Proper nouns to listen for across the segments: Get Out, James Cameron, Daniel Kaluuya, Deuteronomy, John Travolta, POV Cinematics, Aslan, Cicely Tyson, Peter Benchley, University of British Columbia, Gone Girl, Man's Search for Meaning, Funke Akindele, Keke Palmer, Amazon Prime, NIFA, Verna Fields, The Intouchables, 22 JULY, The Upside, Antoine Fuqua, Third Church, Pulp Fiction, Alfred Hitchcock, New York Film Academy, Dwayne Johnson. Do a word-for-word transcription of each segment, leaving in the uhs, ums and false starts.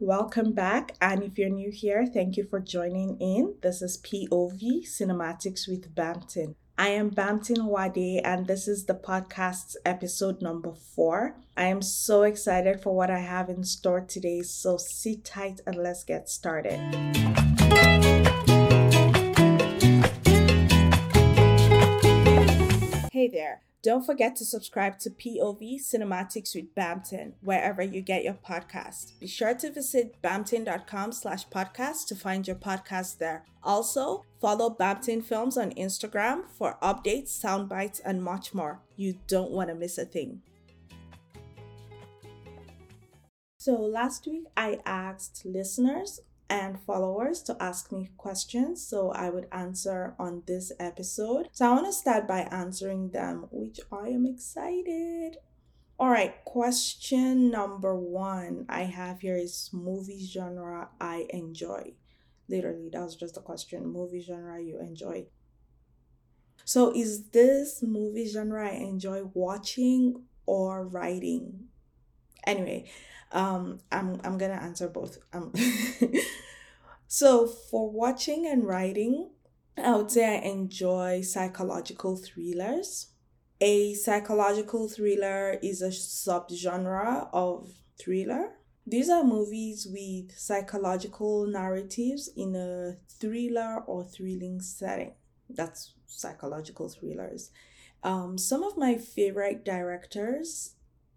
Welcome back, and if you're new here, thank you for joining in. This is P O V Cinematics with Bamtyn. I am Bamtyn Wade, and this is the podcast's episode number four. I am so excited for what I have in store today, so sit tight and let's get started. Hey there. Don't forget to subscribe to P O V Cinematics with Bamtyn, wherever you get your podcast. Be sure to visit bamtyn.com slash podcast to find your podcast there. Also, follow Bamtyn Films on Instagram for updates, soundbites, and much more. You don't want to miss a thing. So last week, I asked listeners and followers to ask me questions, so I would answer on this episode. So I want to start by answering them, which I am excited. All right, question number one I have here is movie genre I enjoy. Literally, that was just a question. Movie genre you enjoy. So is this movie genre I enjoy watching or writing? Anyway, um, I'm I'm gonna answer both. Um, so for watching and writing, I would say I enjoy psychological thrillers. A psychological thriller is a subgenre of thriller. These are movies with psychological narratives in a thriller or thrilling setting. That's psychological thrillers. Um, some of my favorite directors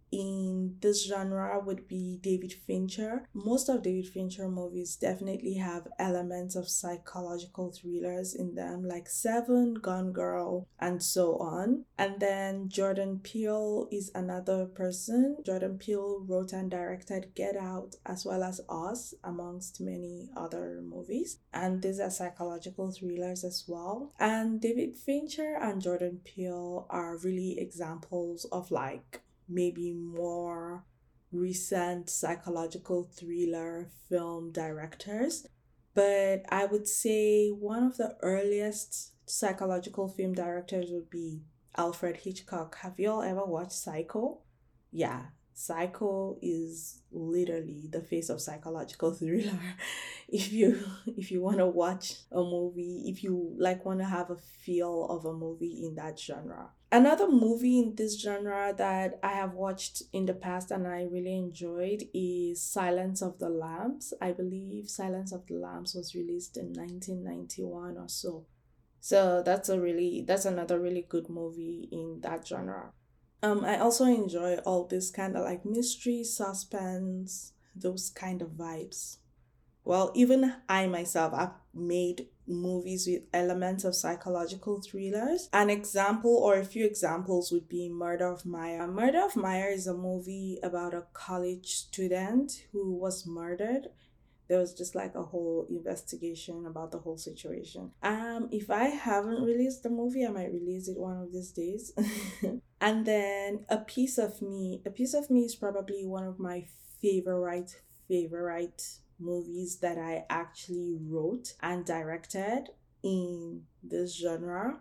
in this genre would be David Fincher. Most of David Fincher movies definitely have elements of psychological thrillers in them, like Seven, Gone Girl, and so on. And then Jordan Peele is another person. Jordan Peele wrote and directed Get Out, as well as Us, amongst many other movies. And these are psychological thrillers as well. And David Fincher and Jordan Peele are really examples of like maybe more recent psychological thriller film directors. But I would say one of the earliest psychological film directors would be Alfred Hitchcock. Have you all ever watched Psycho? Yeah, Psycho is literally the face of psychological thriller. If you if you want to watch a movie, if you like want to have a feel of a movie in that genre. Another movie in this genre that I have watched in the past and I really enjoyed is Silence of the Lambs. I believe Silence of the Lambs was released in nineteen ninety-one or so. So that's a really that's another really good movie in that genre. Um, I also enjoy all this kind of like mystery, suspense, those kind of vibes. Well, even I myself, I've made movies with elements of psychological thrillers. An example or a few examples would be Murder of Maya. Murder of Maya is a movie about a college student who was murdered. There was just like a whole investigation about the whole situation. Um, if I haven't released the movie, I might release it one of these days. And then A Piece of Me. A Piece of Me is probably one of my favorite, favorite movies that I actually wrote and directed in this genre.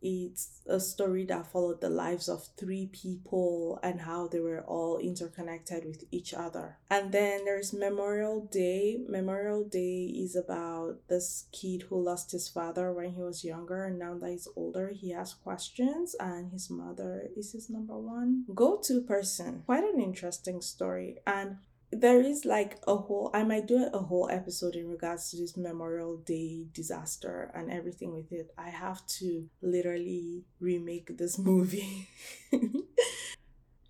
It's a story that followed the lives of three people and how they were all interconnected with each other. And then there's Memorial Day. Memorial Day is about this kid who lost his father when he was younger, and now that he's older, he has questions, and his mother is his number one go-to person. Quite an interesting story. And there is like a whole, I might do a whole episode in regards to this Memorial Day disaster and everything with it. I have to literally remake this movie.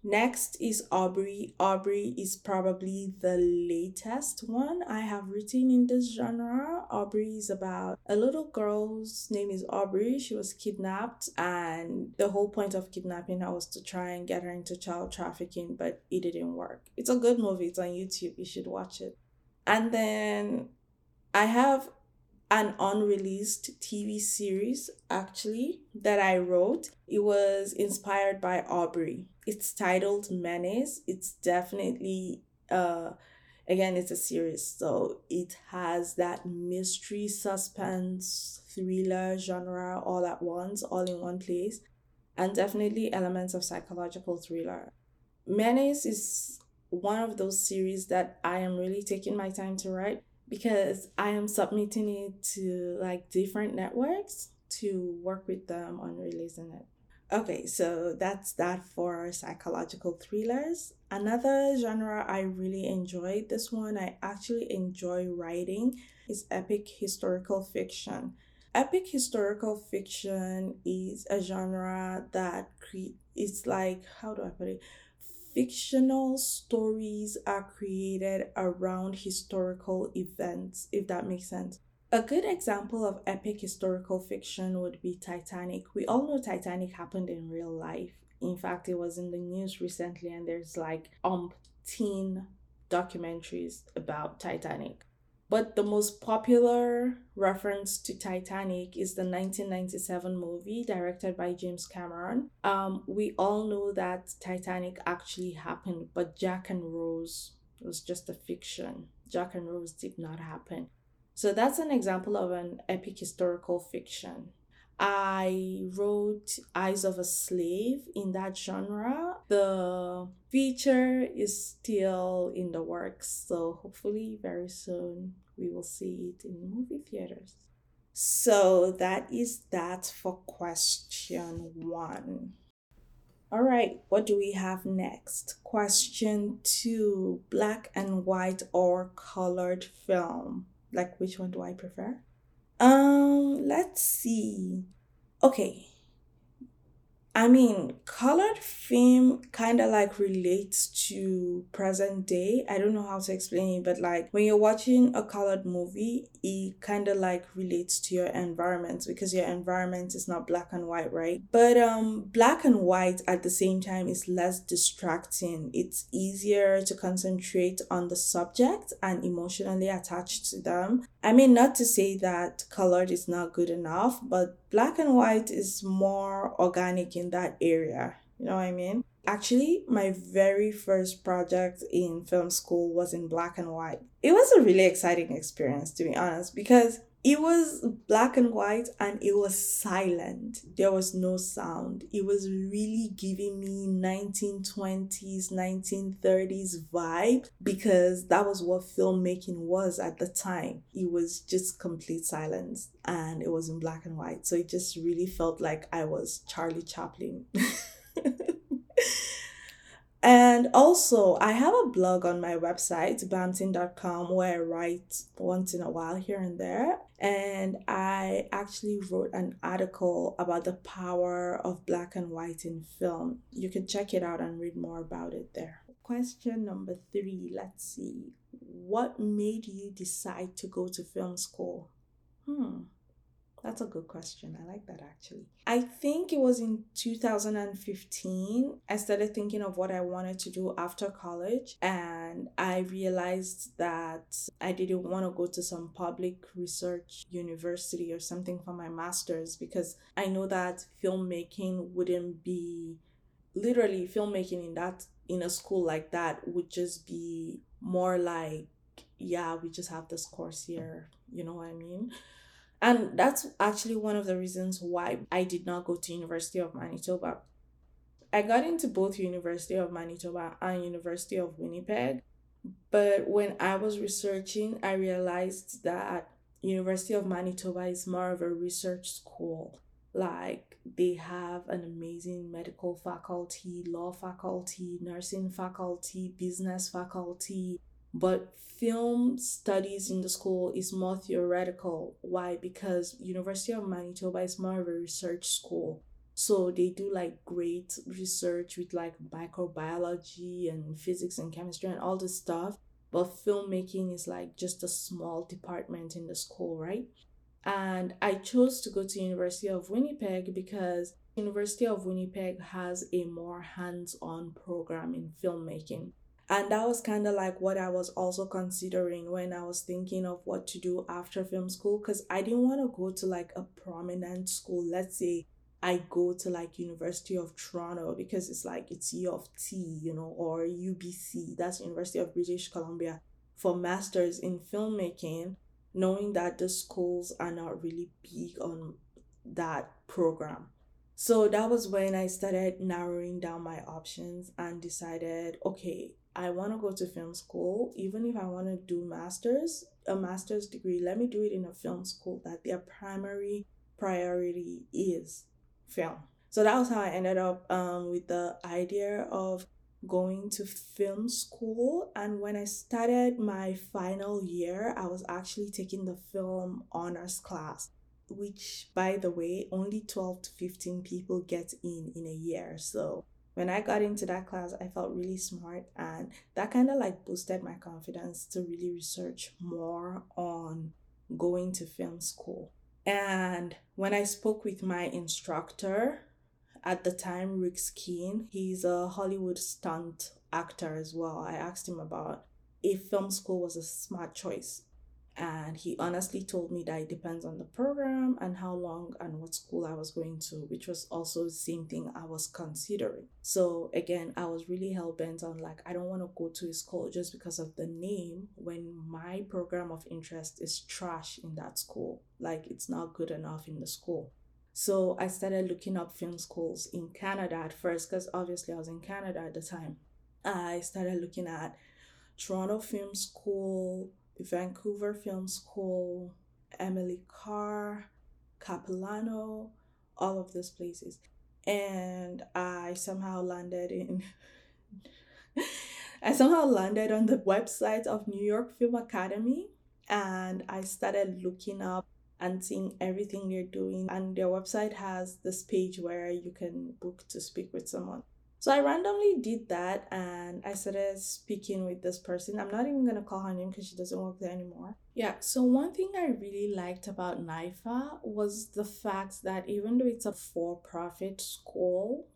Next is Aubrey. Aubrey is probably the latest one I have written in this genre. Aubrey is about a little girl's name is Aubrey. She was kidnapped, and the whole point of kidnapping her was to try and get her into child trafficking, but it didn't work. It's a good movie. It's on YouTube. You should watch it. And then I have an unreleased T V series, actually, that I wrote. It was inspired by Aubrey. It's titled Menace. It's definitely uh, Again, it's a series, so it has that mystery, suspense, thriller genre all at once, all in one place, and definitely elements of psychological thriller. Menace is one of those series that I am really taking my time to write because I am submitting it to like different networks to work with them on releasing it. Okay, so that's that for psychological thrillers. Another genre I really enjoyed, this one I actually enjoy writing, is epic historical fiction. Epic historical fiction is a genre that cre- it's like, how do I put it? Fictional stories are created around historical events, if that makes sense. A good example of epic historical fiction would be Titanic. We all know Titanic happened in real life. In fact, it was in the news recently and there's like umpteen documentaries about Titanic. But the most popular reference to Titanic is the nineteen ninety-seven movie directed by James Cameron. Um, we all know that Titanic actually happened, but Jack and Rose was just a fiction. Jack and Rose did not happen. So that's an example of an epic historical fiction. I wrote Eyes of a Slave in that genre. The feature is still in the works, so hopefully very soon we will see it in movie theaters. So that is that for question one. All right, what do we have next? Question two, black and white or colored film? Like, which one do I prefer? Um, let's see. Okay. I mean, colored film kind of like relates to present day. I don't know how to explain it, but like when you're watching a colored movie, it kind of like relates to your environment because your environment is not black and white, right? But um, black and white at the same time is less distracting. It's easier to concentrate on the subject and emotionally attached to them. I mean, not to say that colored is not good enough, but black and white is more organic in that area. You know what I mean? Actually, my very first project in film school was in black and white. It was a really exciting experience, to be honest, because it was black and white and it was silent. There was no sound. It was really giving me nineteen twenties, nineteen thirties vibe because that was what filmmaking was at the time. It was just complete silence and it was in black and white. So it just really felt like I was Charlie Chaplin. And also, I have a blog on my website, bamtyn dot com, where I write once in a while here and there. And I actually wrote an article about the power of black and white in film. You can check it out and read more about it there. Question number three, let's see. What made you decide to go to film school? Hmm. That's a good question. I like that, actually. I think it was in two thousand fifteen, I started thinking of what I wanted to do after college. And I realized that I didn't want to go to some public research university or something for my master's because I know that filmmaking wouldn't be, literally filmmaking in that, in a school like that would just be more like, yeah, we just have this course here. You know what I mean? And that's actually one of the reasons why I did not go to University of Manitoba. I got into both University of Manitoba and University of Winnipeg. But when I was researching, I realized that University of Manitoba is more of a research school. Like, they have an amazing medical faculty, law faculty, nursing faculty, business faculty. But film studies in the school is more theoretical. Why? Because University of Manitoba is more of a research school. So they do like great research with like microbiology and physics and chemistry and all this stuff. But filmmaking is like just a small department in the school, right? And I chose to go to University of Winnipeg because University of Winnipeg has a more hands-on program in filmmaking. And that was kind of like what I was also considering when I was thinking of what to do after film school, because I didn't want to go to like a prominent school. Let's say I go to like University of Toronto because it's like it's U of T, you know, or U B C, that's University of British Columbia. for masters in filmmaking, knowing that the schools are not really big on that program. So that was when I started narrowing down my options and decided, okay, I want to go to film school. Even if I want to do masters, a master's degree, let me do it in a film school that their primary priority is film. So that was how I ended up um, with the idea of going to film school. And when I started my final year, I was actually taking the film honors class, which, by the way, only twelve to fifteen people get in in a year. So when I got into that class, I felt really smart, and that kind of like boosted my confidence to really research more on going to film school. And when I spoke with my instructor at the time, Rick Skeen, he's a Hollywood stunt actor as well, I asked him about if film school was a smart choice. And he honestly told me that it depends on the program and how long and what school I was going to, which was also the same thing I was considering. So again, I was really hell-bent on like, I don't want to go to a school just because of the name when my program of interest is trash in that school. Like, it's not good enough in the school. So I started looking up film schools in Canada at first, because obviously I was in Canada at the time. I started looking at Toronto Film School, Vancouver Film School, Emily Carr, Capilano, all of these places. And I somehow landed in, I somehow landed on the website of New York Film Academy, and I started looking up and seeing everything they're doing. And their website has this page where you can book to speak with someone. So I randomly did that, and I started speaking with this person. I'm not even going to call her name because she doesn't work there anymore. Yeah, so one thing I really liked about N I F A was the fact that even though it's a for-profit school,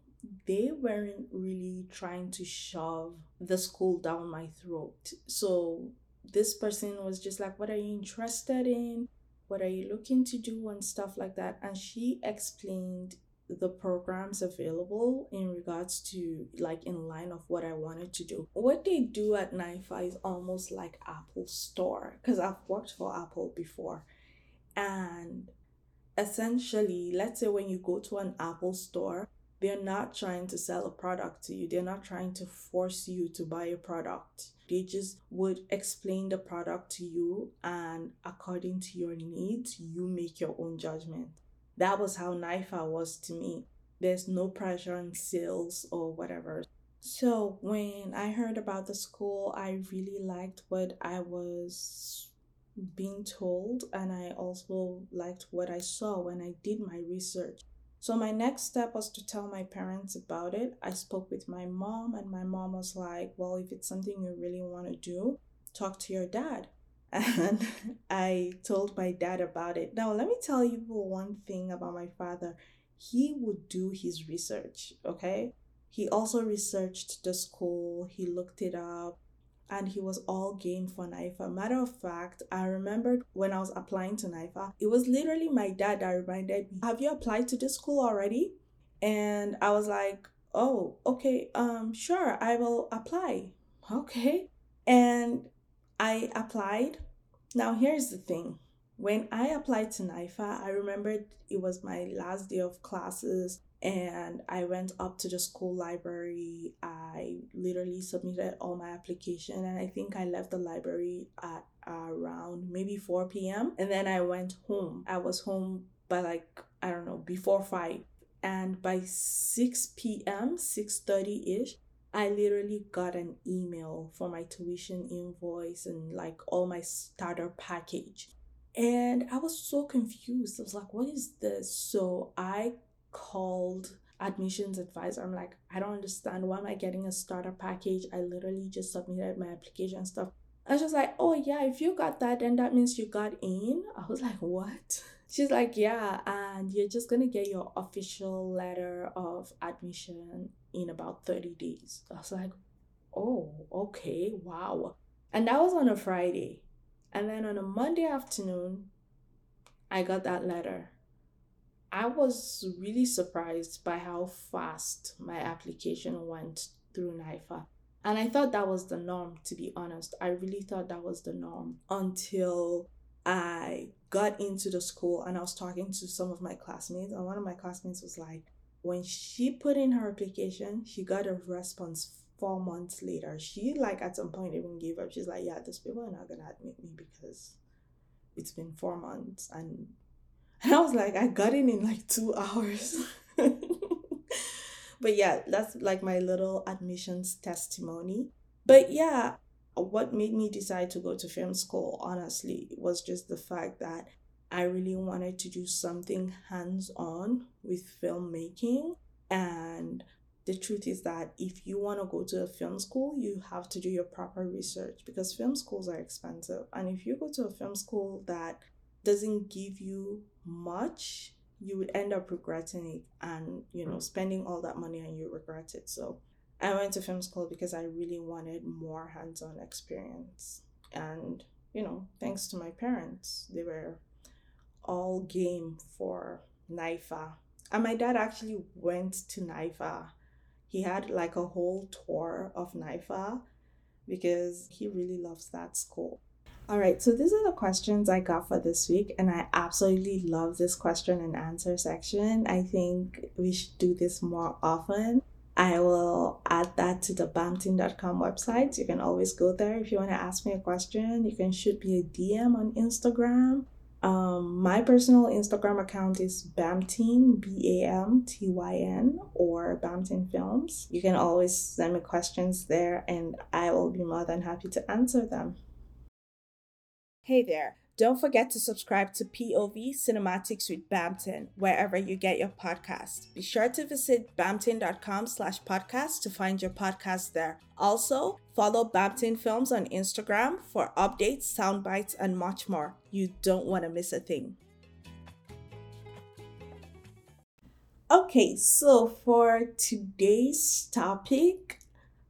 they weren't really trying to shove the school down my throat. So this person was just like, what are you interested in? What are you looking to do? And stuff like that. And she explained the programs available in regards to like in line of what I wanted to do. What they do at N I F A is almost like Apple Store, because I've worked for Apple before. And essentially, let's say when you go to an Apple Store, they're not trying to sell a product to you. They're not trying to force you to buy a product. They just would explain the product to you, and according to your needs, you make your own judgment. That was how N I F A was to me. There's no pressure on sales or whatever. So when I heard about the school, I really liked what I was being told, and I also liked what I saw when I did my research. So my next step was to tell my parents about it. I spoke with my mom, and my mom was like, well, if it's something you really want to do, talk to your dad. And I told my dad about it. Now, let me tell you one thing about my father. He would do his research, okay? He also researched the school. He looked it up, and he was all game for N I F A. Matter of fact, I remembered when I was applying to N I F A, it was literally my dad that reminded me, have you applied to this school already? And I was like, oh, okay, um, sure, I will apply. Okay. And I applied. Now, here's the thing. When I applied to N I F A, I remembered it was my last day of classes, and I went up to the school library. I literally submitted all my application, and I think I left the library at around maybe four p.m. And then I went home. I was home by like, I don't know, before five. And by six p.m., six thirty-ish, I literally got an email for my tuition invoice and like all my starter package. And I was so confused. I was like, what is this? So I called admissions advisor. I'm like, I don't understand. Why am I getting a starter package? I literally just submitted my application and stuff. I was just like, oh yeah, if you got that, then that means you got in. I was like, what? She's like, yeah, and you're just going to get your official letter of admission in about thirty days. I was like, oh, okay, wow. And that was on a Friday. And then on a Monday afternoon, I got that letter. I was really surprised by how fast my application went through N I F A. And I thought that was the norm, to be honest. I really thought that was the norm until I got into the school and I was talking to some of my classmates. And one of my classmates was like, when she put in her application, she got a response four months later. She, like, at some point even gave up. She's like, yeah, those people are not going to admit me because it's been four months. And, and I was like, I got in in like two hours. But yeah, that's like my little admissions testimony. But yeah, what made me decide to go to film school, honestly, was just the fact that I really wanted to do something hands-on with filmmaking. And the truth is that if you want to go to a film school, you have to do your proper research because film schools are expensive. And if you go to a film school that doesn't give you much, you would end up regretting it and, you know, spending all that money and you regret it. So I went to film school because I really wanted more hands-on experience. And, you know, thanks to my parents, they were all game for N I F A. And my dad actually went to N I F A. He had like a whole tour of N I F A because he really loves that school. All right, so these are the questions I got for this week, and I absolutely love this question and answer section. I think we should do this more often. I will add that to the bamtyn dot com website. You can always go there if you want to ask me a question. You can shoot me a D M on Instagram. Um, my personal Instagram account is Bamtyn, B A M T Y N, or Bamtyn Films. You can always send me questions there, and I will be more than happy to answer them. Hey there, don't forget to subscribe to P O V Cinematics with Bamtyn, wherever you get your podcast. Be sure to visit bamtyn.com slash podcast to find your podcast there. Also, follow Bamtyn Films on Instagram for updates, soundbites, and much more. You don't want to miss a thing. Okay, so for today's topic,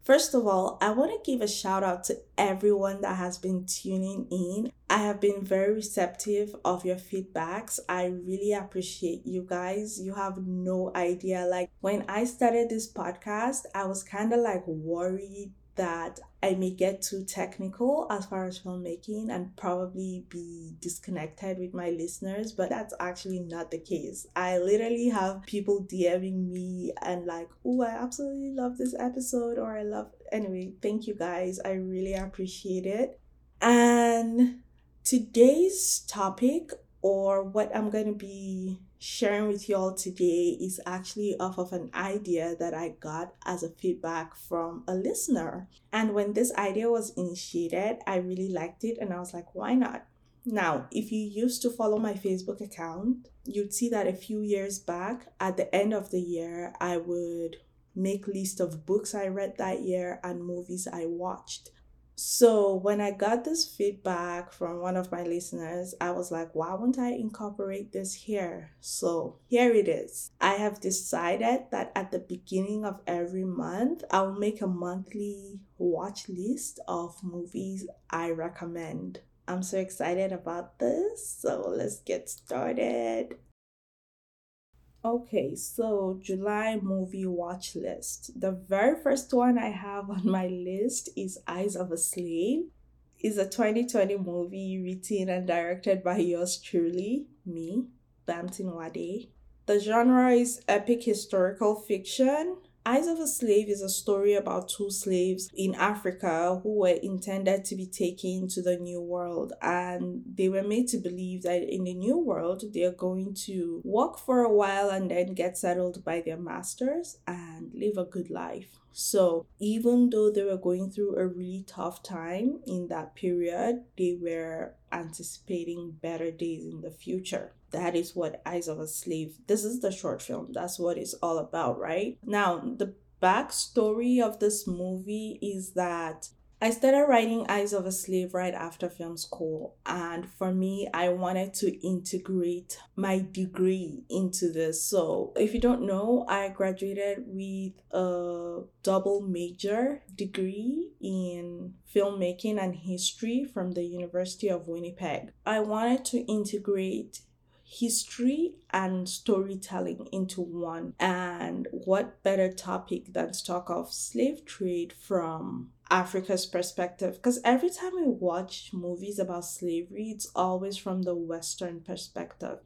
first of all, I want to give a shout out to everyone that has been tuning in. I have been very receptive of your feedbacks. I really appreciate you guys. You have no idea. Like when I started this podcast, I was kind of like worried that I may get too technical as far as filmmaking and probably be disconnected with my listeners, but that's actually not the case. I literally have people DMing me and like, oh, I absolutely love this episode, or I love, anyway, thank you guys. I really appreciate it. And today's topic, or what I'm going to be sharing with you all today, is actually off of an idea that I got as a feedback from a listener. And when this idea was initiated, I really liked it and I was like, why not? Now, if you used to follow my Facebook account, you'd see that a few years back, at the end of the year, I would make lists of books I read that year and movies I watched. So when I got this feedback from one of my listeners, I was like, why won't I incorporate this here? So here it is. I have decided that at the beginning of every month, I'll make a monthly watch list of movies I recommend. I'm so excited about this. So let's get started. Okay, so July movie watch list. The very first one I have on my list is Eyes of a Slave. It's a twenty twenty movie written and directed by yours truly, me, Bamtyn Wade. The genre is epic historical fiction. Eyes of a Slave is a story about two slaves in Africa who were intended to be taken to the New World, and they were made to believe that in the New World they are going to work for a while and then get settled by their masters and live a good life. So even though they were going through a really tough time in that period, they were anticipating better days in the future. That is what Eyes of a Slave, this is the short film, that's what it's all about, right? Now, the backstory of this movie is that I started writing Eyes of a Slave right after film school. And for me, I wanted to integrate my degree into this. So if you don't know, I graduated with a double major degree in filmmaking and history from the University of Winnipeg. I wanted to integrate history and storytelling into one. And what better topic than to talk of slave trade from Africa's perspective? Because every time we watch movies about slavery, it's always from the Western perspective.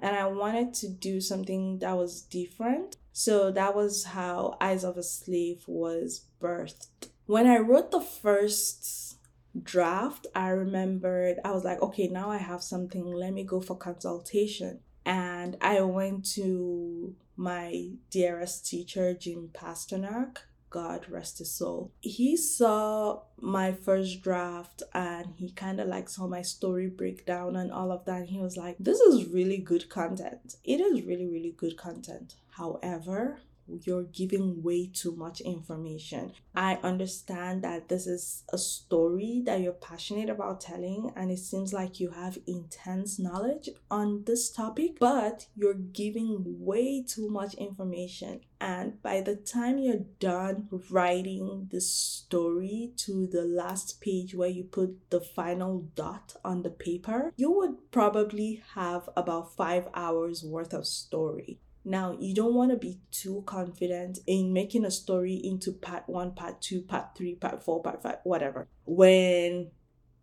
And I wanted to do something that was different. So that was how Eyes of a Slave was birthed. When I wrote the first draft, I remembered, I was like, okay, now I have something. Let me go for consultation. And I went to my dearest teacher, Jim Pasternak. God rest his soul. He saw my first draft and he kind of like saw my story breakdown and all of that. And he was like, this is really good content. It is really, really good content. However, you're giving way too much information. I understand that this is a story that you're passionate about telling, and it seems like you have intense knowledge on this topic, but you're giving way too much information. And by the time you're done writing the story to the last page where you put the final dot on the paper, you would probably have about five hours worth of story. Now, you don't want to be too confident in making a story into part one, part two, part three, part four, part five, whatever, when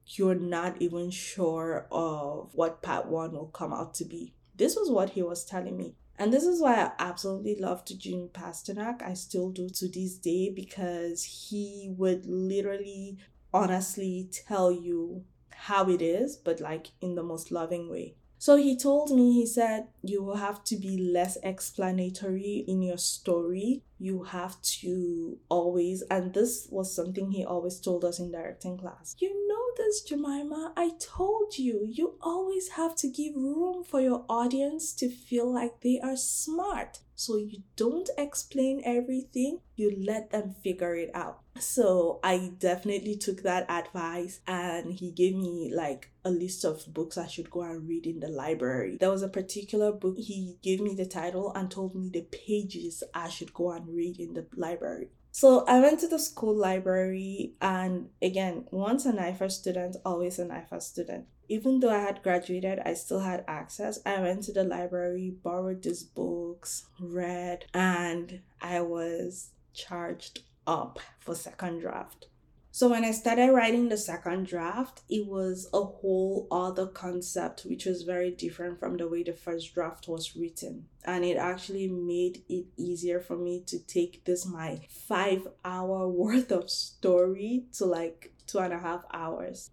you're not even sure of what part one will come out to be. This was what he was telling me. And this is why I absolutely loved Jim Pasternak. I still do to this day, because he would literally, honestly tell you how it is, but like in the most loving way. So he told me, he said, you will have to be less explanatory in your story. You have to always, and this was something he always told us in directing class. You know this, Jemima, I told you, you always have to give room for your audience to feel like they are smart. So you don't explain everything, you let them figure it out. So I definitely took that advice, and he gave me like a list of books I should go and read in the library. There was a particular book, he gave me the title and told me the pages I should go and read in the library. So I went to the school library, and again, once a N I F A student, always a N I F A student. Even though I had graduated, I still had access. I went to the library, borrowed these books, read, and I was charged up for second draft. So when I started writing the second draft, it was a whole other concept, which was very different from the way the first draft was written. And it actually made it easier for me to take this, my five hour worth of story, to like two and a half hours.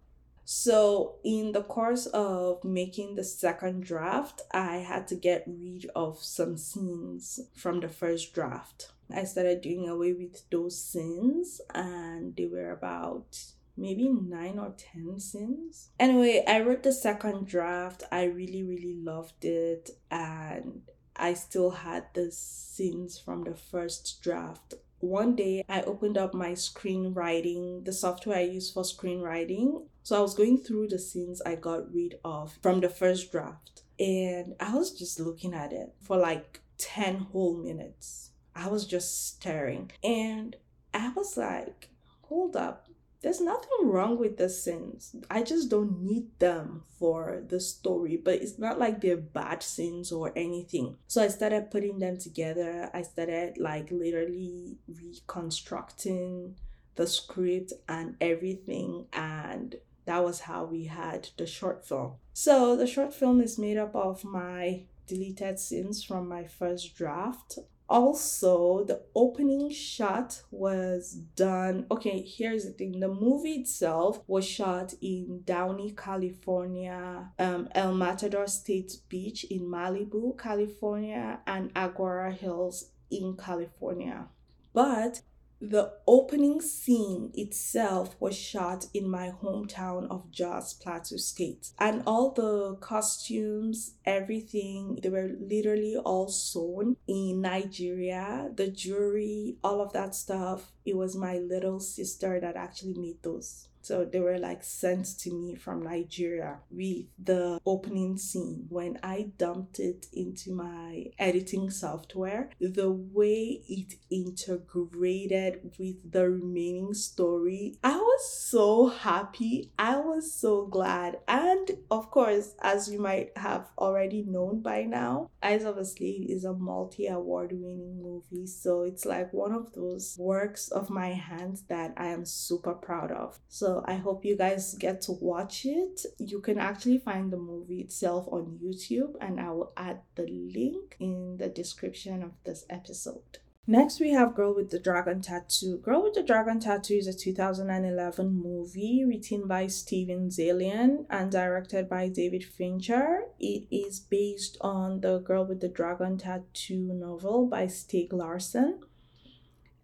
So in the course of making the second draft, I had to get rid of some scenes from the first draft. I started doing away with those scenes, and they were about maybe nine or ten scenes. Anyway, I wrote the second draft. I really, really loved it, and I still had the scenes from the first draft. One day, I opened up my screenwriting, the software I use for screenwriting. So I was going through the scenes I got rid of from the first draft. And I was just looking at it for like ten whole minutes. I was just staring. And I was like, hold up. There's nothing wrong with the scenes. I just don't need them for the story, but it's not like they're bad scenes or anything. So I started putting them together. I started like literally reconstructing the script and everything. And that was how we had the short film. So the short film is made up of my deleted scenes from my first draft. Also, the opening shot was done. Okay, here's the thing. The movie itself was shot in Downey, California, um, El Matador State Beach in Malibu, California, and Aguara Hills in California. But the opening scene itself was shot in my hometown of Jaws, Plateau State. And all the costumes, everything, they were literally all sewn in Nigeria. The jewelry, all of that stuff. It was my little sister that actually made those. So they were like sent to me from Nigeria with the opening scene. When I dumped it into my editing software, the way it integrated with the remaining story, I was so happy. I was so glad. And of course, as you might have already known by now, Eyes of a Slave is a multi-award winning movie. So it's like one of those works of my hands that I am super proud of. So I hope you guys get to watch it. You can actually find the movie itself on YouTube, and I will add the link in the description of this episode. Next, we have Girl with the Dragon Tattoo. Girl with the Dragon Tattoo is a two thousand eleven movie written by Steven Zalian and directed by David Fincher. It is based on the Girl with the Dragon Tattoo novel by Stieg Larsson.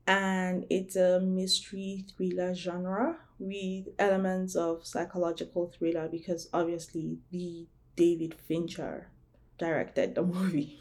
And it's a mystery thriller genre with elements of psychological thriller because obviously the David Fincher directed the movie.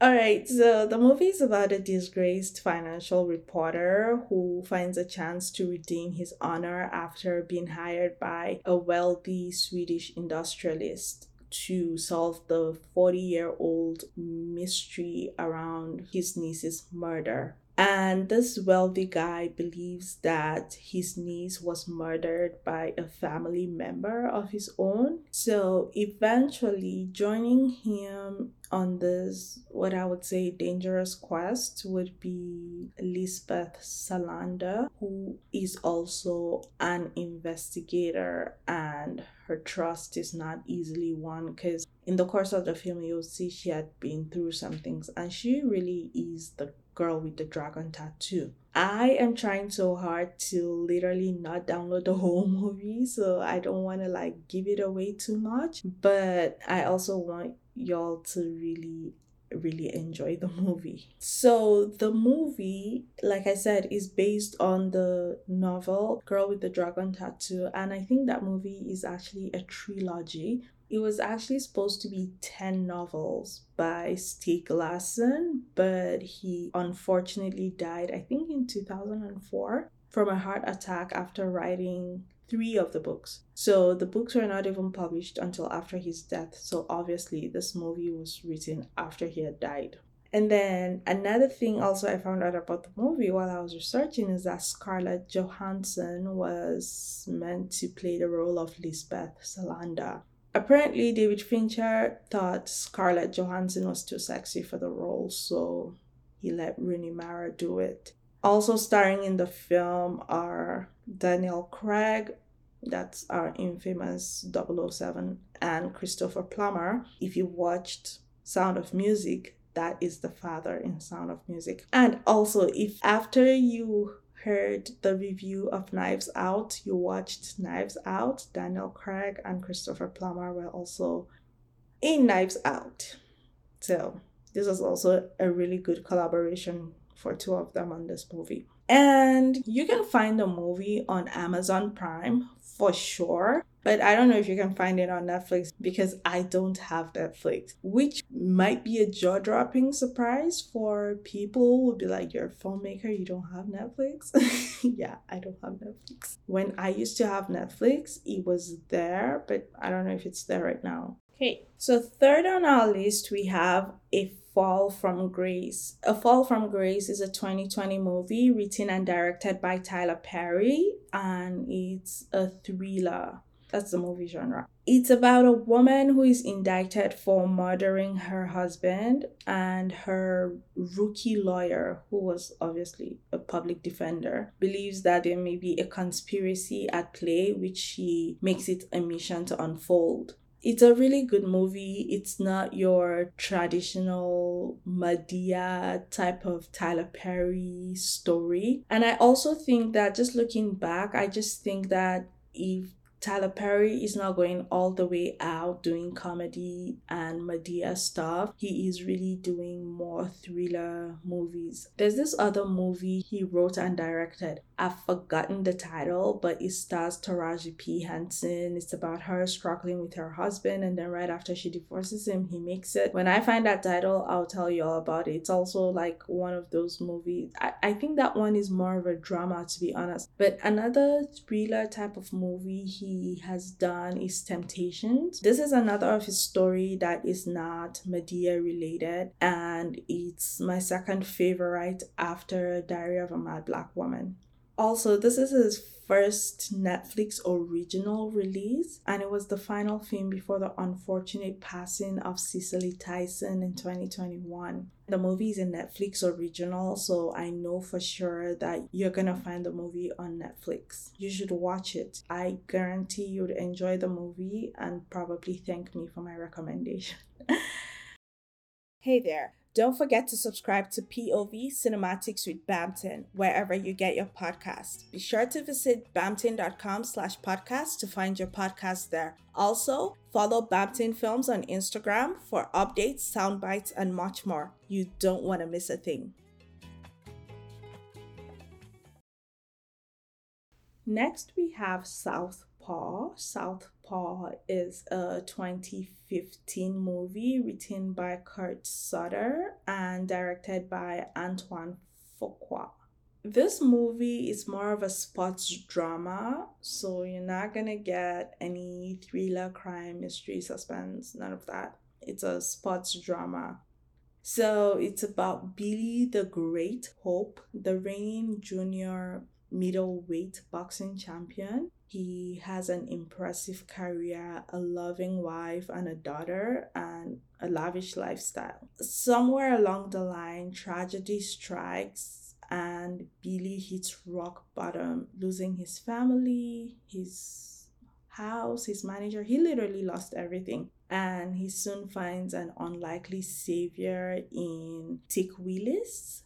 Alright, so the movie is about a disgraced financial reporter who finds a chance to redeem his honor after being hired by a wealthy Swedish industrialist to solve the forty-year-old mystery around his niece's murder. And this wealthy guy believes that his niece was murdered by a family member of his own. So eventually joining him on this, what I would say, dangerous quest would be Lisbeth Salander, who is also an investigator, and her trust is not easily won because in the course of the film, you'll see she had been through some things and she really is the Girl with the Dragon Tattoo. I am trying so hard to literally not download the whole movie, so I don't want to like give it away too much, but I also want y'all to really really enjoy the movie. So the movie, like I said, is based on the novel Girl with the Dragon Tattoo, and I think that movie is actually a trilogy. It was actually supposed to be ten novels by Stieg Larsson, but he unfortunately died, I think in two thousand four, from a heart attack after writing three of the books. So the books were not even published until after his death. So obviously this movie was written after he had died. And then another thing also I found out about the movie while I was researching is that Scarlett Johansson was meant to play the role of Lisbeth Salander. Apparently, David Fincher thought Scarlett Johansson was too sexy for the role, so he let Rooney Mara do it. Also starring in the film are Daniel Craig, that's our infamous double oh seven, and Christopher Plummer. If you watched Sound of Music, that is the father in Sound of Music. And also, if after you heard the review of Knives Out, you watched Knives Out, Daniel Craig and Christopher Plummer were also in Knives Out. So this was also a really good collaboration for two of them on this movie. And you can find the movie on Amazon Prime for sure, but I don't know if you can find it on Netflix because I don't have Netflix, which might be a jaw-dropping surprise for people who would be like, you're a filmmaker, you don't have Netflix? Yeah, I don't have Netflix. When I used to have Netflix, it was there, but I don't know if it's there right now. Okay, so third on our list, we have A Fall from Grace. A Fall from Grace is a twenty twenty movie written and directed by Tyler Perry, and it's a thriller. That's the movie genre. It's about a woman who is indicted for murdering her husband, and her rookie lawyer, who was obviously a public defender, believes that there may be a conspiracy at play, which she makes it a mission to unfold. It's a really good movie. It's not your traditional Madea type of Tyler Perry story. And I also think that just looking back, I just think that if Tyler Perry is not going all the way out doing comedy and Madea stuff. He is really doing more thriller movies. There's this other movie he wrote and directed. I've forgotten the title, but it stars Taraji P. Henson. It's about her struggling with her husband, and then right after she divorces him, he makes it. When I find that title, I'll tell you all about it. It's also like one of those movies. I, I think that one is more of a drama, to be honest. But another thriller type of movie he has done is Temptations. This is another of his story that is not Madea related, and it's my second favorite after Diary of a Mad Black Woman. Also, this is his first Netflix original release, and it was the final film before the unfortunate passing of Cicely Tyson in twenty twenty-one. The movie is a Netflix original, so I know for sure that you're gonna find the movie on Netflix. You should watch it. I guarantee you'd enjoy the movie and probably thank me for my recommendation. Hey there. Don't forget to subscribe to P O V Cinematics with Bamtyn, wherever you get your podcasts. Be sure to visit bamtyn.com slash podcast to find your podcast there. Also, follow Bamtyn Films on Instagram for updates, soundbites, and much more. You don't want to miss a thing. Next, we have Southpaw. Southpaw is a twenty fifteen movie written by Kurt Sutter and directed by Antoine Fuqua. This movie is more of a sports drama, so you're not gonna get any thriller, crime, mystery, suspense, none of that. It's a sports drama. So it's about Billy the Great Hope, the reigning junior middleweight boxing champion. He has an impressive career, a loving wife and a daughter, and a lavish lifestyle. Somewhere along the line, tragedy strikes and Billy hits rock bottom, losing his family, his house, his manager. He literally lost everything. And he soon finds an unlikely savior in Dick Willis,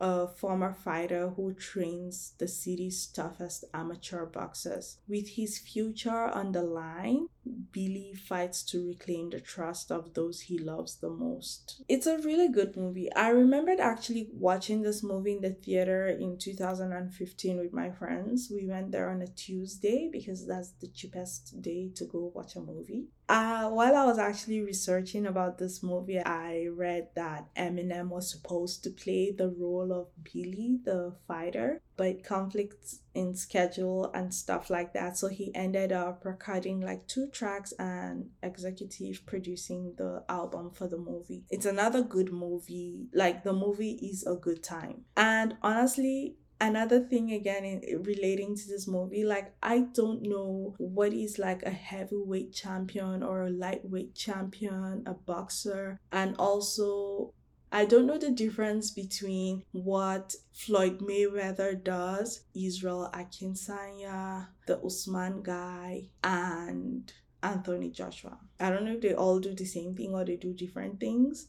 a former fighter who trains the city's toughest amateur boxers. With his future on the line, Billy fights to reclaim the trust of those he loves the most. It's a really good movie. I remembered actually watching this movie in the theater in two thousand fifteen with my friends. We went there on a Tuesday because that's the cheapest day to go watch a movie. Uh, while I was actually researching about this movie, I read that Eminem was supposed to play the role of Billy, the fighter, but conflicts in schedule and stuff like that. So he ended up recording like two tracks and executive producing the album for the movie. It's another good movie. Like, the movie is a good time. And honestly, another thing, again, in, relating to this movie, like, I don't know what is like a heavyweight champion or a lightweight champion, a boxer. And also, I don't know the difference between what Floyd Mayweather does, Israel Adesanya, the Usman guy, and Anthony Joshua. I don't know if they all do the same thing or they do different things.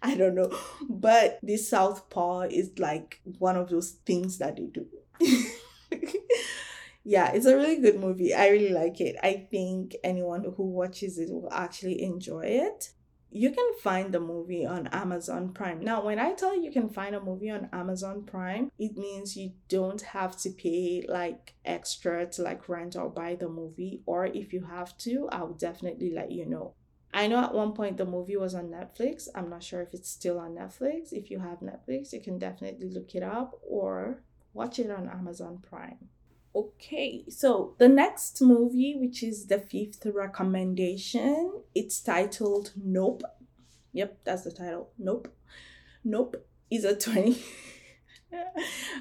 I don't know. But this Southpaw is like one of those things that they do. Yeah, it's a really good movie. I really like it. I think anyone who watches it will actually enjoy it. You can find the movie on Amazon Prime. Now, when I tell you you can find a movie on Amazon Prime, it means you don't have to pay like extra to like rent or buy the movie. Or if you have to, I'll definitely let you know. I know at one point the movie was on Netflix. I'm not sure if it's still on Netflix. If you have Netflix, you can definitely look it up or watch it on Amazon Prime. Okay, so the next movie, which is the fifth recommendation, it's titled Nope. Yep, that's the title. Nope. Nope is a twenty...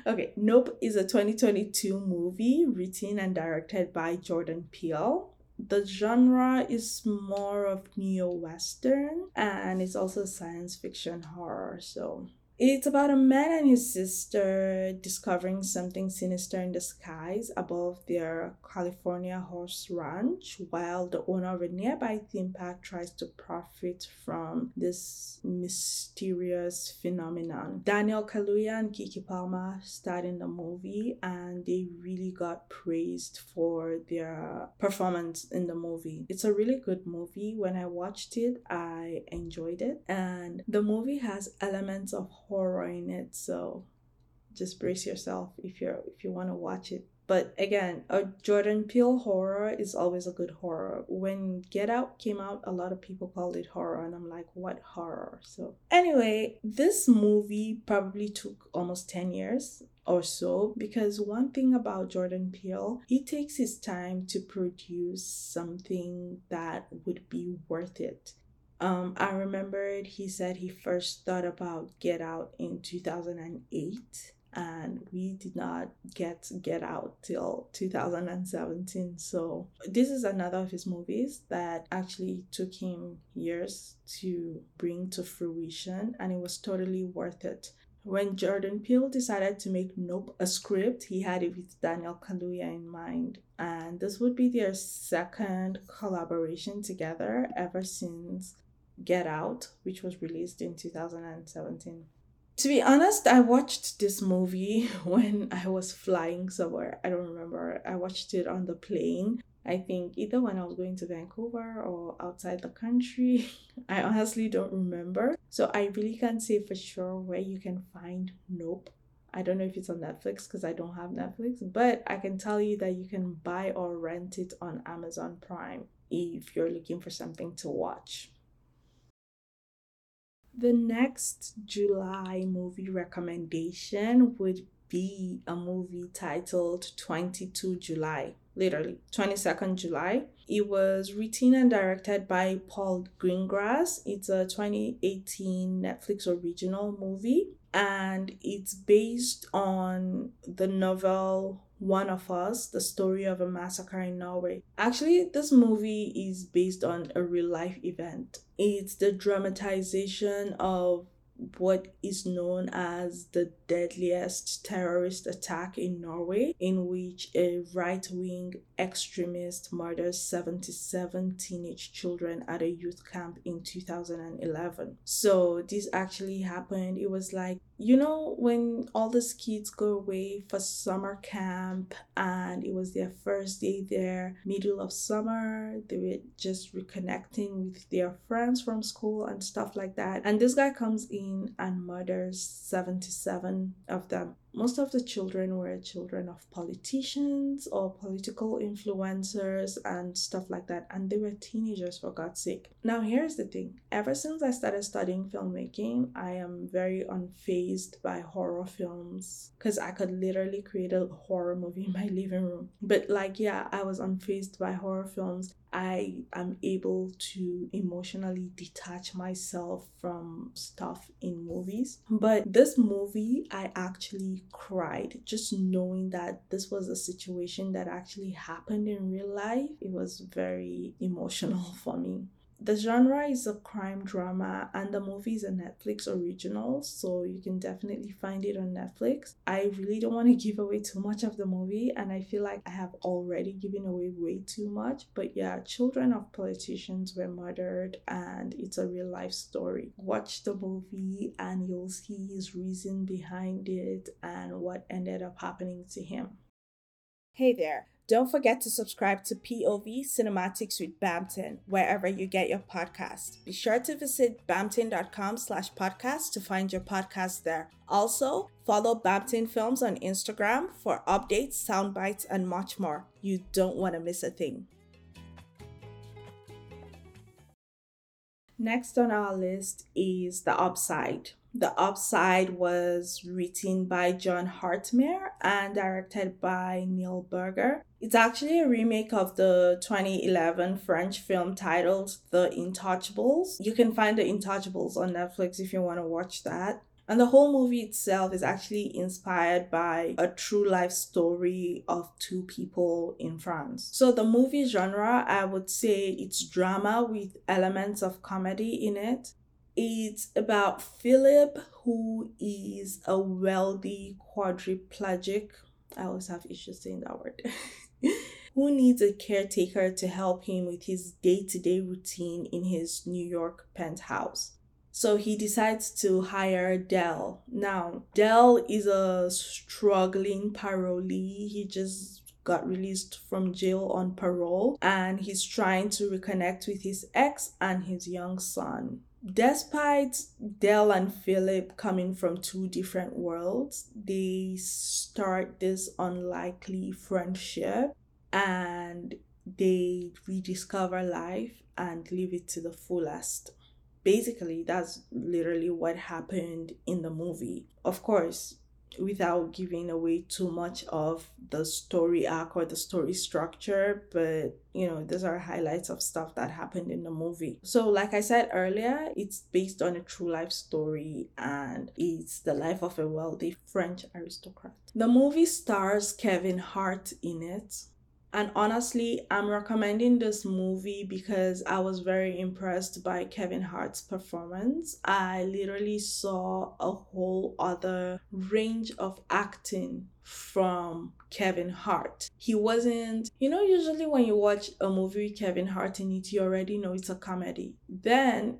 okay, Nope is a twenty twenty-two movie written and directed by Jordan Peele. The genre is more of neo-western, and it's also science fiction horror, so It's about a man and his sister discovering something sinister in the skies above their California horse ranch, while the owner of a nearby theme park tries to profit from this mysterious phenomenon. Daniel Kaluuya and Keke Palmer starred in the movie, and they really got praised for their performance in the movie. It's a really good movie. When I watched it, I enjoyed it, and the movie has elements of horror in it, so just brace yourself if you're if you want to watch it. But again, a Jordan Peele horror is always a good horror. When Get Out came out, a lot of people called it horror, and I'm like, what horror? So anyway, this movie probably took almost ten years or so, because one thing about Jordan Peele, he takes his time to produce something that would be worth it. Um, I remembered he said he first thought about Get Out in two thousand eight, and we did not get Get Out till two thousand seventeen. So this is another of his movies that actually took him years to bring to fruition, and it was totally worth it. When Jordan Peele decided to make Nope a script, he had it with Daniel Kaluuya in mind. And this would be their second collaboration together ever since Get Out, which was released in two thousand seventeen. To be honest, I watched this movie when I was flying somewhere. I don't remember. I watched it on the plane. I think either when I was going to Vancouver or outside the country. I honestly don't remember. So I really can't say for sure where you can find Nope. I don't know if it's on Netflix because I don't have Netflix, but I can tell you that you can buy or rent it on Amazon Prime if you're looking for something to watch. The next July movie recommendation would be a movie titled twenty-second July. Literally, twenty-second July. It was written and directed by Paul Greengrass. It's a twenty eighteen Netflix original movie, and it's based on the novel One of Us, the story of a massacre in Norway. Actually, this movie is based on a real-life event. It's the dramatization of what is known as the deadliest terrorist attack in Norway, in which a right-wing extremist murders seventy-seven teenage children at a youth camp in two thousand eleven. So this actually happened. It was like, you know, when all these kids go away for summer camp, and it was their first day there, middle of summer, they were just reconnecting with their friends from school and stuff like that. And this guy comes in and murders seventy-seven of them. Most of the children were children of politicians or political influencers and stuff like that. And they were teenagers, for God's sake. Now, here's the thing. Ever since I started studying filmmaking, I am very unfazed by horror films, because I could literally create a horror movie in my living room. But like, yeah, I was unfazed by horror films. I am able to emotionally detach myself from stuff in movies. But this movie, I actually cried just knowing that this was a situation that actually happened in real life. It was very emotional for me. The genre is a crime drama, and the movie is a Netflix original, so you can definitely find it on Netflix. I really don't want to give away too much of the movie, and I feel like I have already given away way too much. But yeah, children of politicians were murdered, and it's a real life story. Watch the movie and you'll see his reason behind it and what ended up happening to him. Hey there. Don't forget to subscribe to P O V Cinematics with Bamtyn, wherever you get your podcast. Be sure to visit bamtyn.com slash podcast to find your podcast there. Also, follow Bamtyn Films on Instagram for updates, soundbites, and much more. You don't want to miss a thing. Next on our list is The Upside. The Upside was written by John Hartmere and directed by Neil Berger. It's actually a remake of the twenty eleven French film titled The Intouchables. You can find The Intouchables on Netflix if you want to watch that. And the whole movie itself is actually inspired by a true life story of two people in France. So the movie genre, I would say it's drama with elements of comedy in it. It's about Philip, who is a wealthy quadriplegic. I always have issues saying that word. Who needs a caretaker to help him with his day-to-day routine in his New York penthouse. So he decides to hire Del. Now, Del is a struggling parolee. He just got released from jail on parole, and he's trying to reconnect with his ex and his young son. Despite Del and Philip coming from two different worlds, they start this unlikely friendship and they rediscover life and live it to the fullest. Basically, that's literally what happened in the movie. Of course, without giving away too much of the story arc or the story structure, but you know, these are highlights of stuff that happened in the movie. So like I said earlier, it's based on a true life story and it's the life of a wealthy French aristocrat. The movie stars Kevin Hart in it. And honestly, I'm recommending this movie because I was very impressed by Kevin Hart's performance. I literally saw a whole other range of acting from Kevin Hart. He wasn't, you know, usually when you watch a movie with Kevin Hart in it, you already know it's a comedy. Then,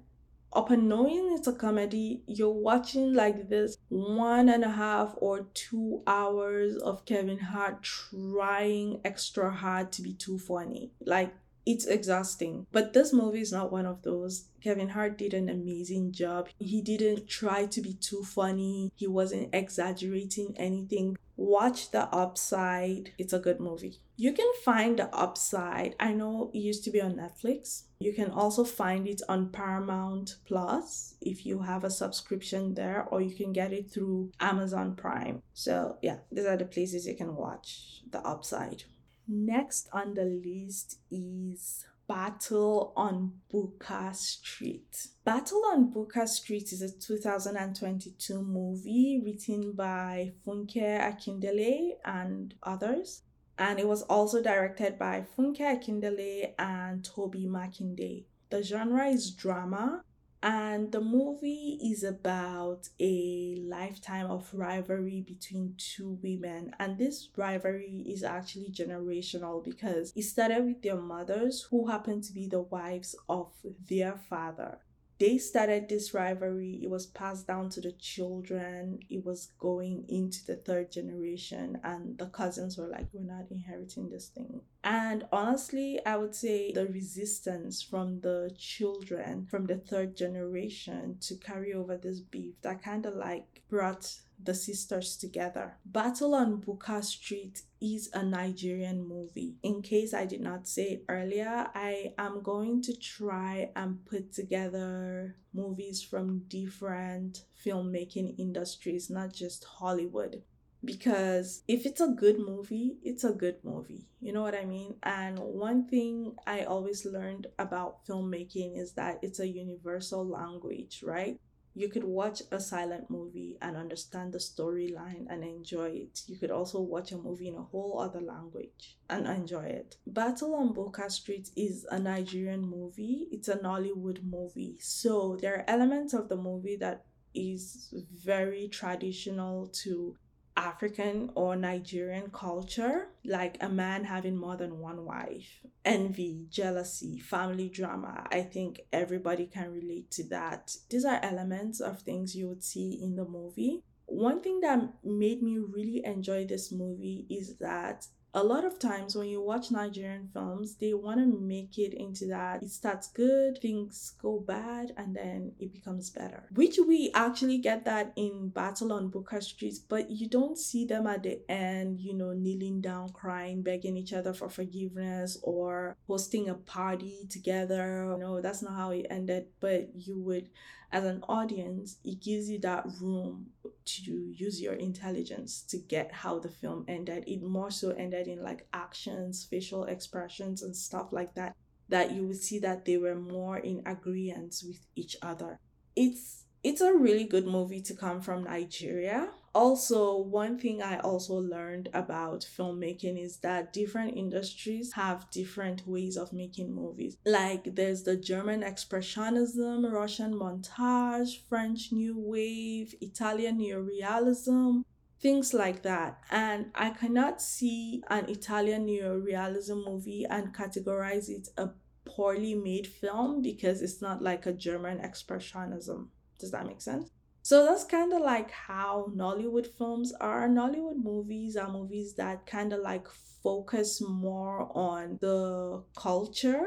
upon knowing it's a comedy, you're watching like this one and a half or two hours of Kevin Hart trying extra hard to be too funny. Like, it's exhausting. But this movie is not one of those. Kevin Hart did an amazing job. He didn't try to be too funny. He wasn't exaggerating anything. Watch The Upside. It's a good movie. You can find The Upside. I know it used to be on Netflix. You can also find it on Paramount Plus if you have a subscription there, or you can get it through Amazon Prime. So yeah, these are the places you can watch The Upside. Next on the list is Battle on Buka Street. Battle on Buka Street is a two thousand twenty-two movie written by Funke Akindele and others. And it was also directed by Funke Akindele and Tobi Makinde. The genre is drama. And the movie is about a lifetime of rivalry between two women. And this rivalry is actually generational because it started with their mothers, who happened to be the wives of their father. They started this rivalry. It was passed down to the children. It was going into the third generation. And the cousins were like, we're not inheriting this thing. And honestly, I would say the resistance from the children, from the third generation, to carry over this beef, that kind of like brought the sisters together. Battle on Buka Street is a Nigerian movie. In case I did not say it earlier, I am going to try and put together movies from different filmmaking industries, not just Hollywood. Because if it's a good movie, it's a good movie. You know what I mean? And one thing I always learned about filmmaking is that it's a universal language, right? You could watch a silent movie and understand the storyline and enjoy it. You could also watch a movie in a whole other language and enjoy it. Battle on Buka Street is a Nigerian movie. It's a Nollywood movie. So there are elements of the movie that is very traditional to African or Nigerian culture, like a man having more than one wife, envy, jealousy, family drama. I think everybody can relate to that. These are elements of things you would see in the movie. One thing that made me really enjoy this movie is that a lot of times when you watch Nigerian films, they want to make it into that it starts good, things go bad, and then it becomes better. Which we actually get that in Battle on Buka Street, but you don't see them at the end, you know, kneeling down, crying, begging each other for forgiveness, or hosting a party together. No, that's not how it ended, but you would, as an audience, it gives you that room to use your intelligence to get how the film ended. It more so ended in like actions, facial expressions, and stuff like that, that you would see that they were more in agreement with each other. It's it's a really good movie to come from Nigeria. Also, one thing I also learned about filmmaking is that different industries have different ways of making movies. Like, there's the German expressionism, Russian montage, French new wave, Italian neorealism, things like that. And I cannot see an Italian neorealism movie and categorize it a poorly made film because it's not like a German expressionism. Does that make sense? So that's kind of like how Nollywood films are. Nollywood movies are movies that kind of like focus more on the culture,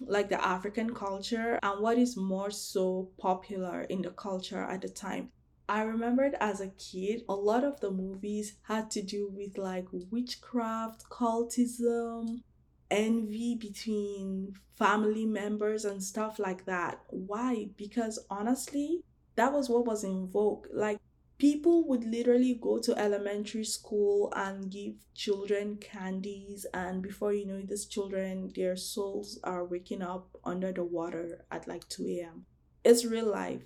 like the African culture, and what is more so popular in the culture at the time. I remembered as a kid, a lot of the movies had to do with like witchcraft, cultism, envy between family members and stuff like that. Why? Because honestly, that was what was in vogue. Like, people would literally go to elementary school and give children candies, and before you know it, these children, their souls are waking up under the water at like two a.m. It's real life.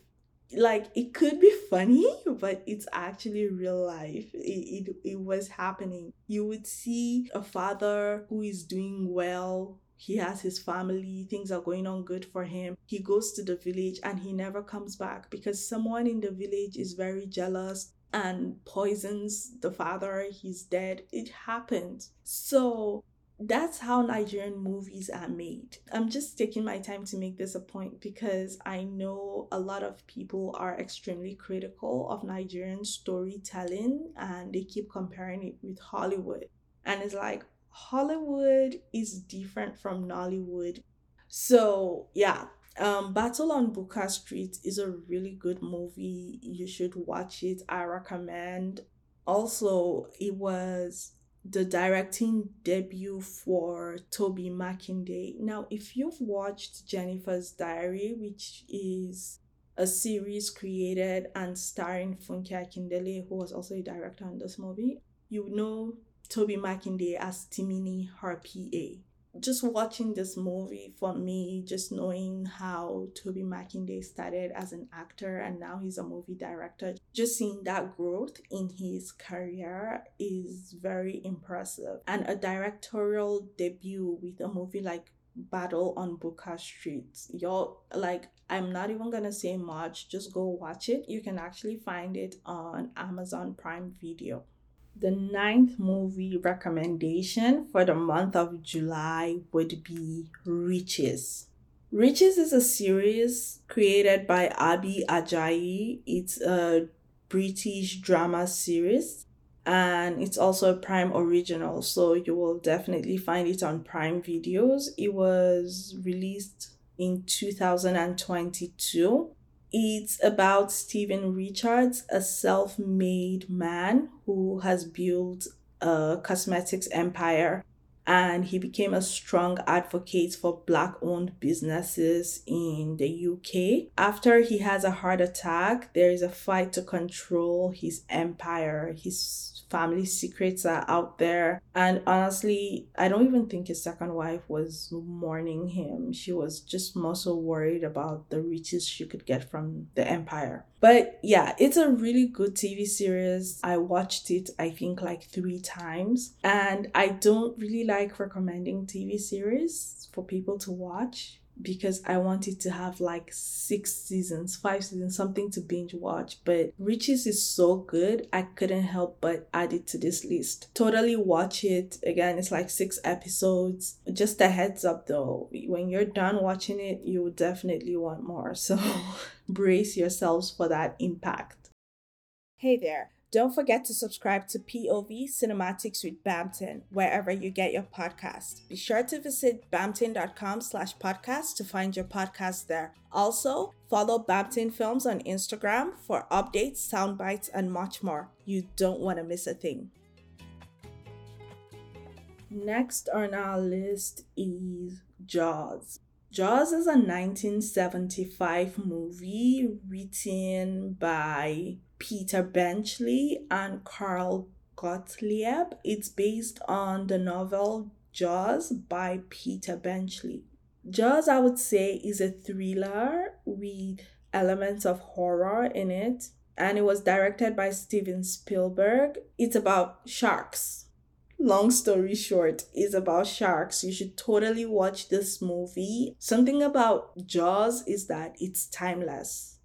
Like, it could be funny, but it's actually real life. It, it, it was happening. You would see a father who is doing well. He has his family, things are going on good for him. He goes to the village and he never comes back because someone in the village is very jealous and poisons the father. He's dead. It happened. So that's how Nigerian movies are made. I'm just taking my time to make this a point because I know a lot of people are extremely critical of Nigerian storytelling and they keep comparing it with Hollywood. And it's like, Hollywood is different from Nollywood. So yeah, um, Battle on Buka Street is a really good movie. You should watch it. I recommend. Also, it was the directing debut for Tobi Makinde. Now, if you've watched Jennifer's Diary, which is a series created and starring Funke Akindele, who was also a director on this movie, you know Tobi Makinde as Timini, her P A. Just watching this movie, for me, just knowing how Tobi Makinde started as an actor and now he's a movie director, just seeing that growth in his career is very impressive. And a directorial debut with a movie like Battle on Buka Street. Y'all, like, I'm not even gonna say much. Just go watch it. You can actually find it on Amazon Prime Video. The ninth movie recommendation for the month of July would be Riches. Riches is a series created by Abi Ajayi. It's a British drama series and it's also a Prime original, so you will definitely find it on Prime Videos. It was released in two thousand twenty-two. It's about Steven Richards, a self-made man who has built a cosmetics empire, and he became a strong advocate for Black-owned businesses in the U K. After he has a heart attack, there is a fight to control his empire. His family secrets are out there. And honestly, I don't even think his second wife was mourning him. She was just more so worried about the riches she could get from the empire. But yeah, it's a really good T V series. I watched it, I think, like three times. And I don't really like recommending T V series for people to watch because I wanted to have like six seasons, five seasons, something to binge watch. But Riches is so good, I couldn't help but add it to this list. Totally watch it. Again, it's like six episodes. Just a heads up though, when you're done watching it, you will definitely want more. So brace yourselves for that impact. Hey there. Don't forget to subscribe to P O V Cinematics with Bamtyn, wherever you get your podcast. Be sure to visit bamtyn.com slash podcast to find your podcast there. Also, follow Bamtyn Films on Instagram for updates, sound bites, and much more. You don't want to miss a thing. Next on our list is Jaws. Jaws is a nineteen seventy-five movie written by Peter Benchley and Carl Gottlieb. It's based on the novel Jaws by Peter Benchley. Jaws, I would say, is a thriller with elements of horror in it. And it was directed by Steven Spielberg. It's about sharks. Long story short, it's about sharks. You should totally watch this movie. Something about Jaws is that it's timeless.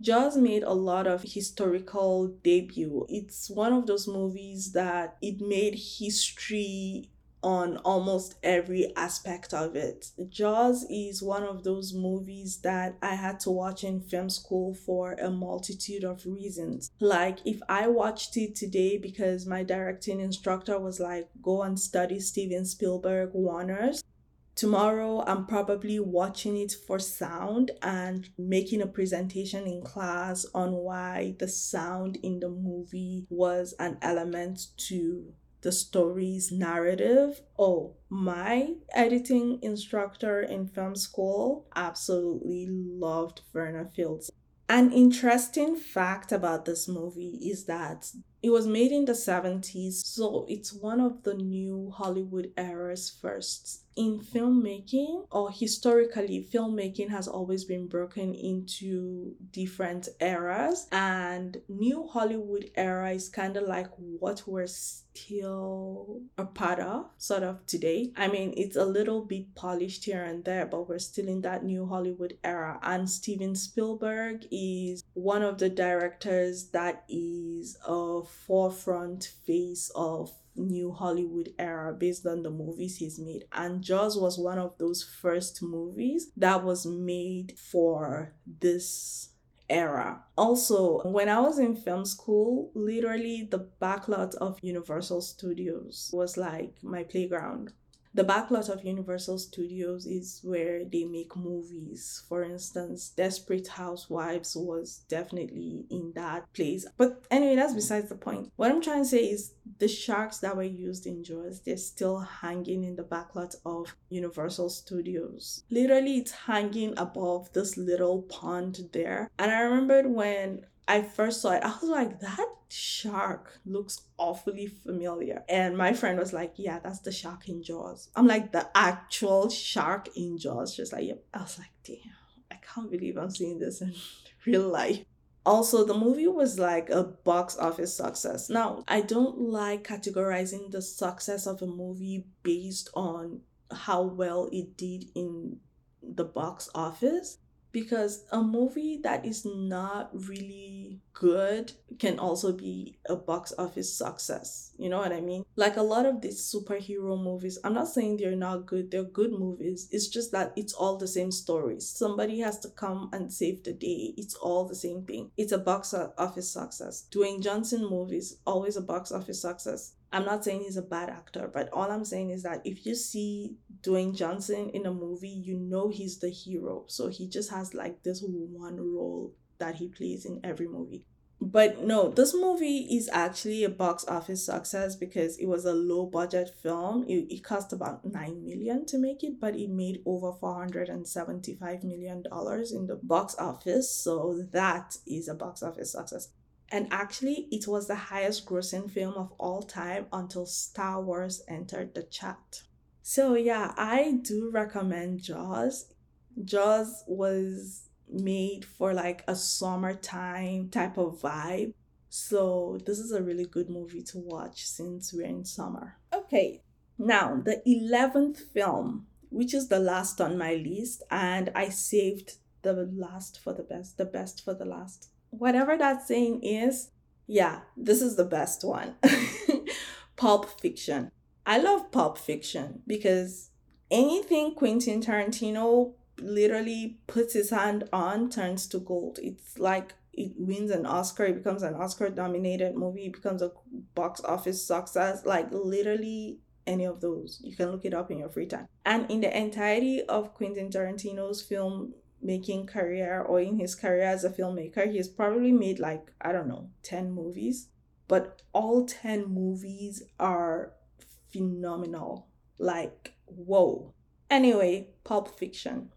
Jaws made a lot of historical debut. It's one of those movies that it made history on almost every aspect of it. Jaws is one of those movies that I had to watch in film school for a multitude of reasons. Like, if I watched it today because my directing instructor was like, go and study Steven Spielberg honors, tomorrow I'm probably watching it for sound and making a presentation in class on why the sound in the movie was an element to the story's narrative. Oh, my editing instructor in film school absolutely loved Verna Fields. An interesting fact about this movie is that it was made in the seventies, so it's one of the new Hollywood era's firsts. In filmmaking, or historically, filmmaking has always been broken into different eras, and new Hollywood era is kind of like what we're still a part of, sort of today. I mean, it's a little bit polished here and there, but we're still in that new Hollywood era. And Steven Spielberg is one of the directors that is a forefront face of new Hollywood era based on the movies he's made, and Jaws was one of those first movies that was made for this era. Also, when I was in film school, literally the backlot of Universal Studios was like my playground. The backlot of Universal Studios is where they make movies. For instance, Desperate Housewives was definitely in that place. But anyway, that's besides the point. What I'm trying to say is the sharks that were used in Jaws, they're still hanging in the backlot of Universal Studios. Literally, it's hanging above this little pond there. And I remembered when I first saw it, I was like, that shark looks awfully familiar. And my friend was like, yeah, that's the shark in Jaws. I'm like, the actual shark in Jaws? She's like, yep. I was like, damn, I can't believe I'm seeing this in real life. Also, the movie was like a box office success. Now, I don't like categorizing the success of a movie based on how well it did in the box office, because a movie that is not really good can also be a box office success. You know what I mean? Like a lot of these superhero movies, I'm not saying they're not good. They're good movies. It's just that it's all the same story. Somebody has to come and save the day. It's all the same thing. It's a box office success. Dwayne Johnson movies, always a box office success. I'm not saying he's a bad actor, but all I'm saying is that if you see Dwayne Johnson in a movie, you know he's the hero. So he just has like this one role that he plays in every movie. But no, this movie is actually a box office success because it was a low budget film. It, it cost about nine million dollars to make it, but it made over four hundred seventy-five million dollars in the box office. So that is a box office success. And actually, it was the highest grossing film of all time until Star Wars entered the chart. So yeah, I do recommend Jaws. Jaws was made for like a summertime type of vibe. So this is a really good movie to watch since we're in summer. Okay, now the eleventh film, which is the last on my list, and I saved the last for the best, the best for the last. Whatever that saying is, yeah, this is the best one. Pulp Fiction. I love Pulp Fiction because anything Quentin Tarantino literally puts his hand on turns to gold. It's like it wins an Oscar. It becomes an Oscar-nominated movie. It becomes a box office success. Like literally any of those. You can look it up in your free time. And in the entirety of Quentin Tarantino's film making career, or in his career as a filmmaker, he has probably made like, I don't know, ten movies, but all ten movies are phenomenal. Like, whoa. Anyway, Pulp Fiction.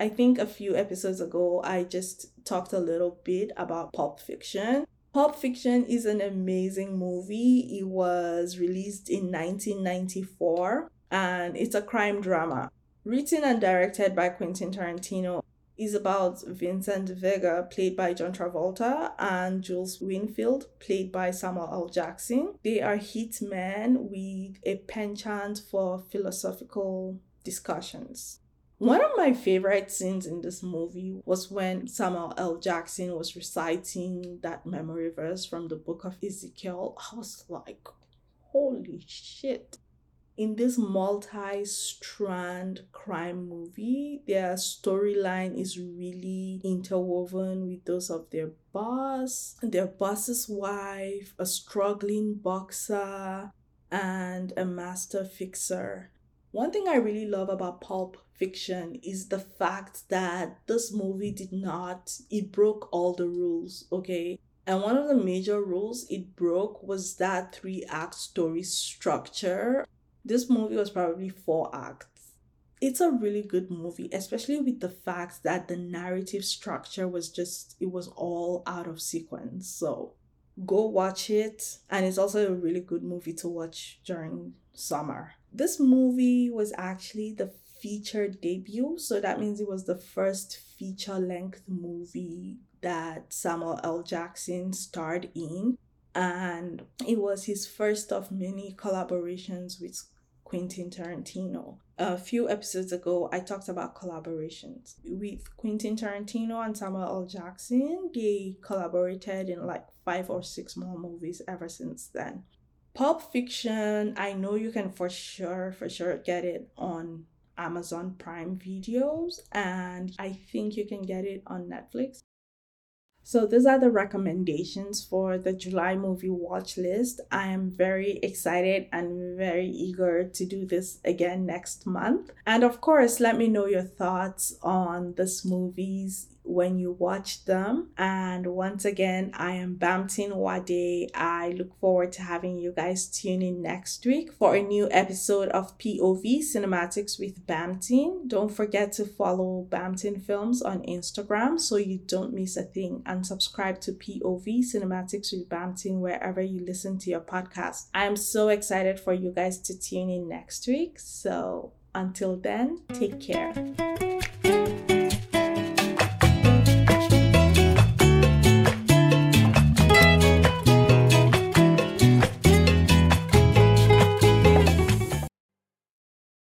I think a few episodes ago, I just talked a little bit about Pulp Fiction. Pulp Fiction is an amazing movie. It was released in nineteen ninety-four, and it's a crime drama. Written and directed by Quentin Tarantino, is about Vincent Vega, played by John Travolta, and Jules Winfield, played by Samuel L. Jackson. They are hit men with a penchant for philosophical discussions. One of my favorite scenes in this movie was when Samuel L. Jackson was reciting that memory verse from the book of Ezekiel. I was like, holy shit. In this multi-strand crime movie, their storyline is really interwoven with those of their boss, their boss's wife, a struggling boxer, and a master fixer. One thing I really love about Pulp Fiction is the fact that this movie did not, it broke all the rules, okay? And one of the major rules it broke was that three-act story structure. This movie was probably four acts. It's a really good movie, especially with the fact that the narrative structure was just, it was all out of sequence. So go watch it. And it's also a really good movie to watch during summer. This movie was actually the feature debut, so that means it was the first feature-length movie that Samuel L. Jackson starred in, and it was his first of many collaborations with Quentin Tarantino. A few episodes ago, I talked about collaborations. With Quentin Tarantino and Samuel L. Jackson, they collaborated in like five or six more movies ever since then. Pulp Fiction, I know you can for sure, for sure get it on Amazon Prime Videos, and I think you can get it on Netflix. So these are the recommendations for the July movie watch list. I am very excited and very eager to do this again next month. And of course, let me know your thoughts on these movies when you watch them. And once again, I am Bamtyn Wade. I look forward to having you guys tune in next week for a new episode of P O V Cinematics with Bamtyn. Don't forget to follow Bamtyn Films on Instagram so you don't miss a thing. And subscribe to P O V Cinematics with Bamtyn wherever you listen to your podcast. I'm so excited for you guys to tune in next week. So until then, take care.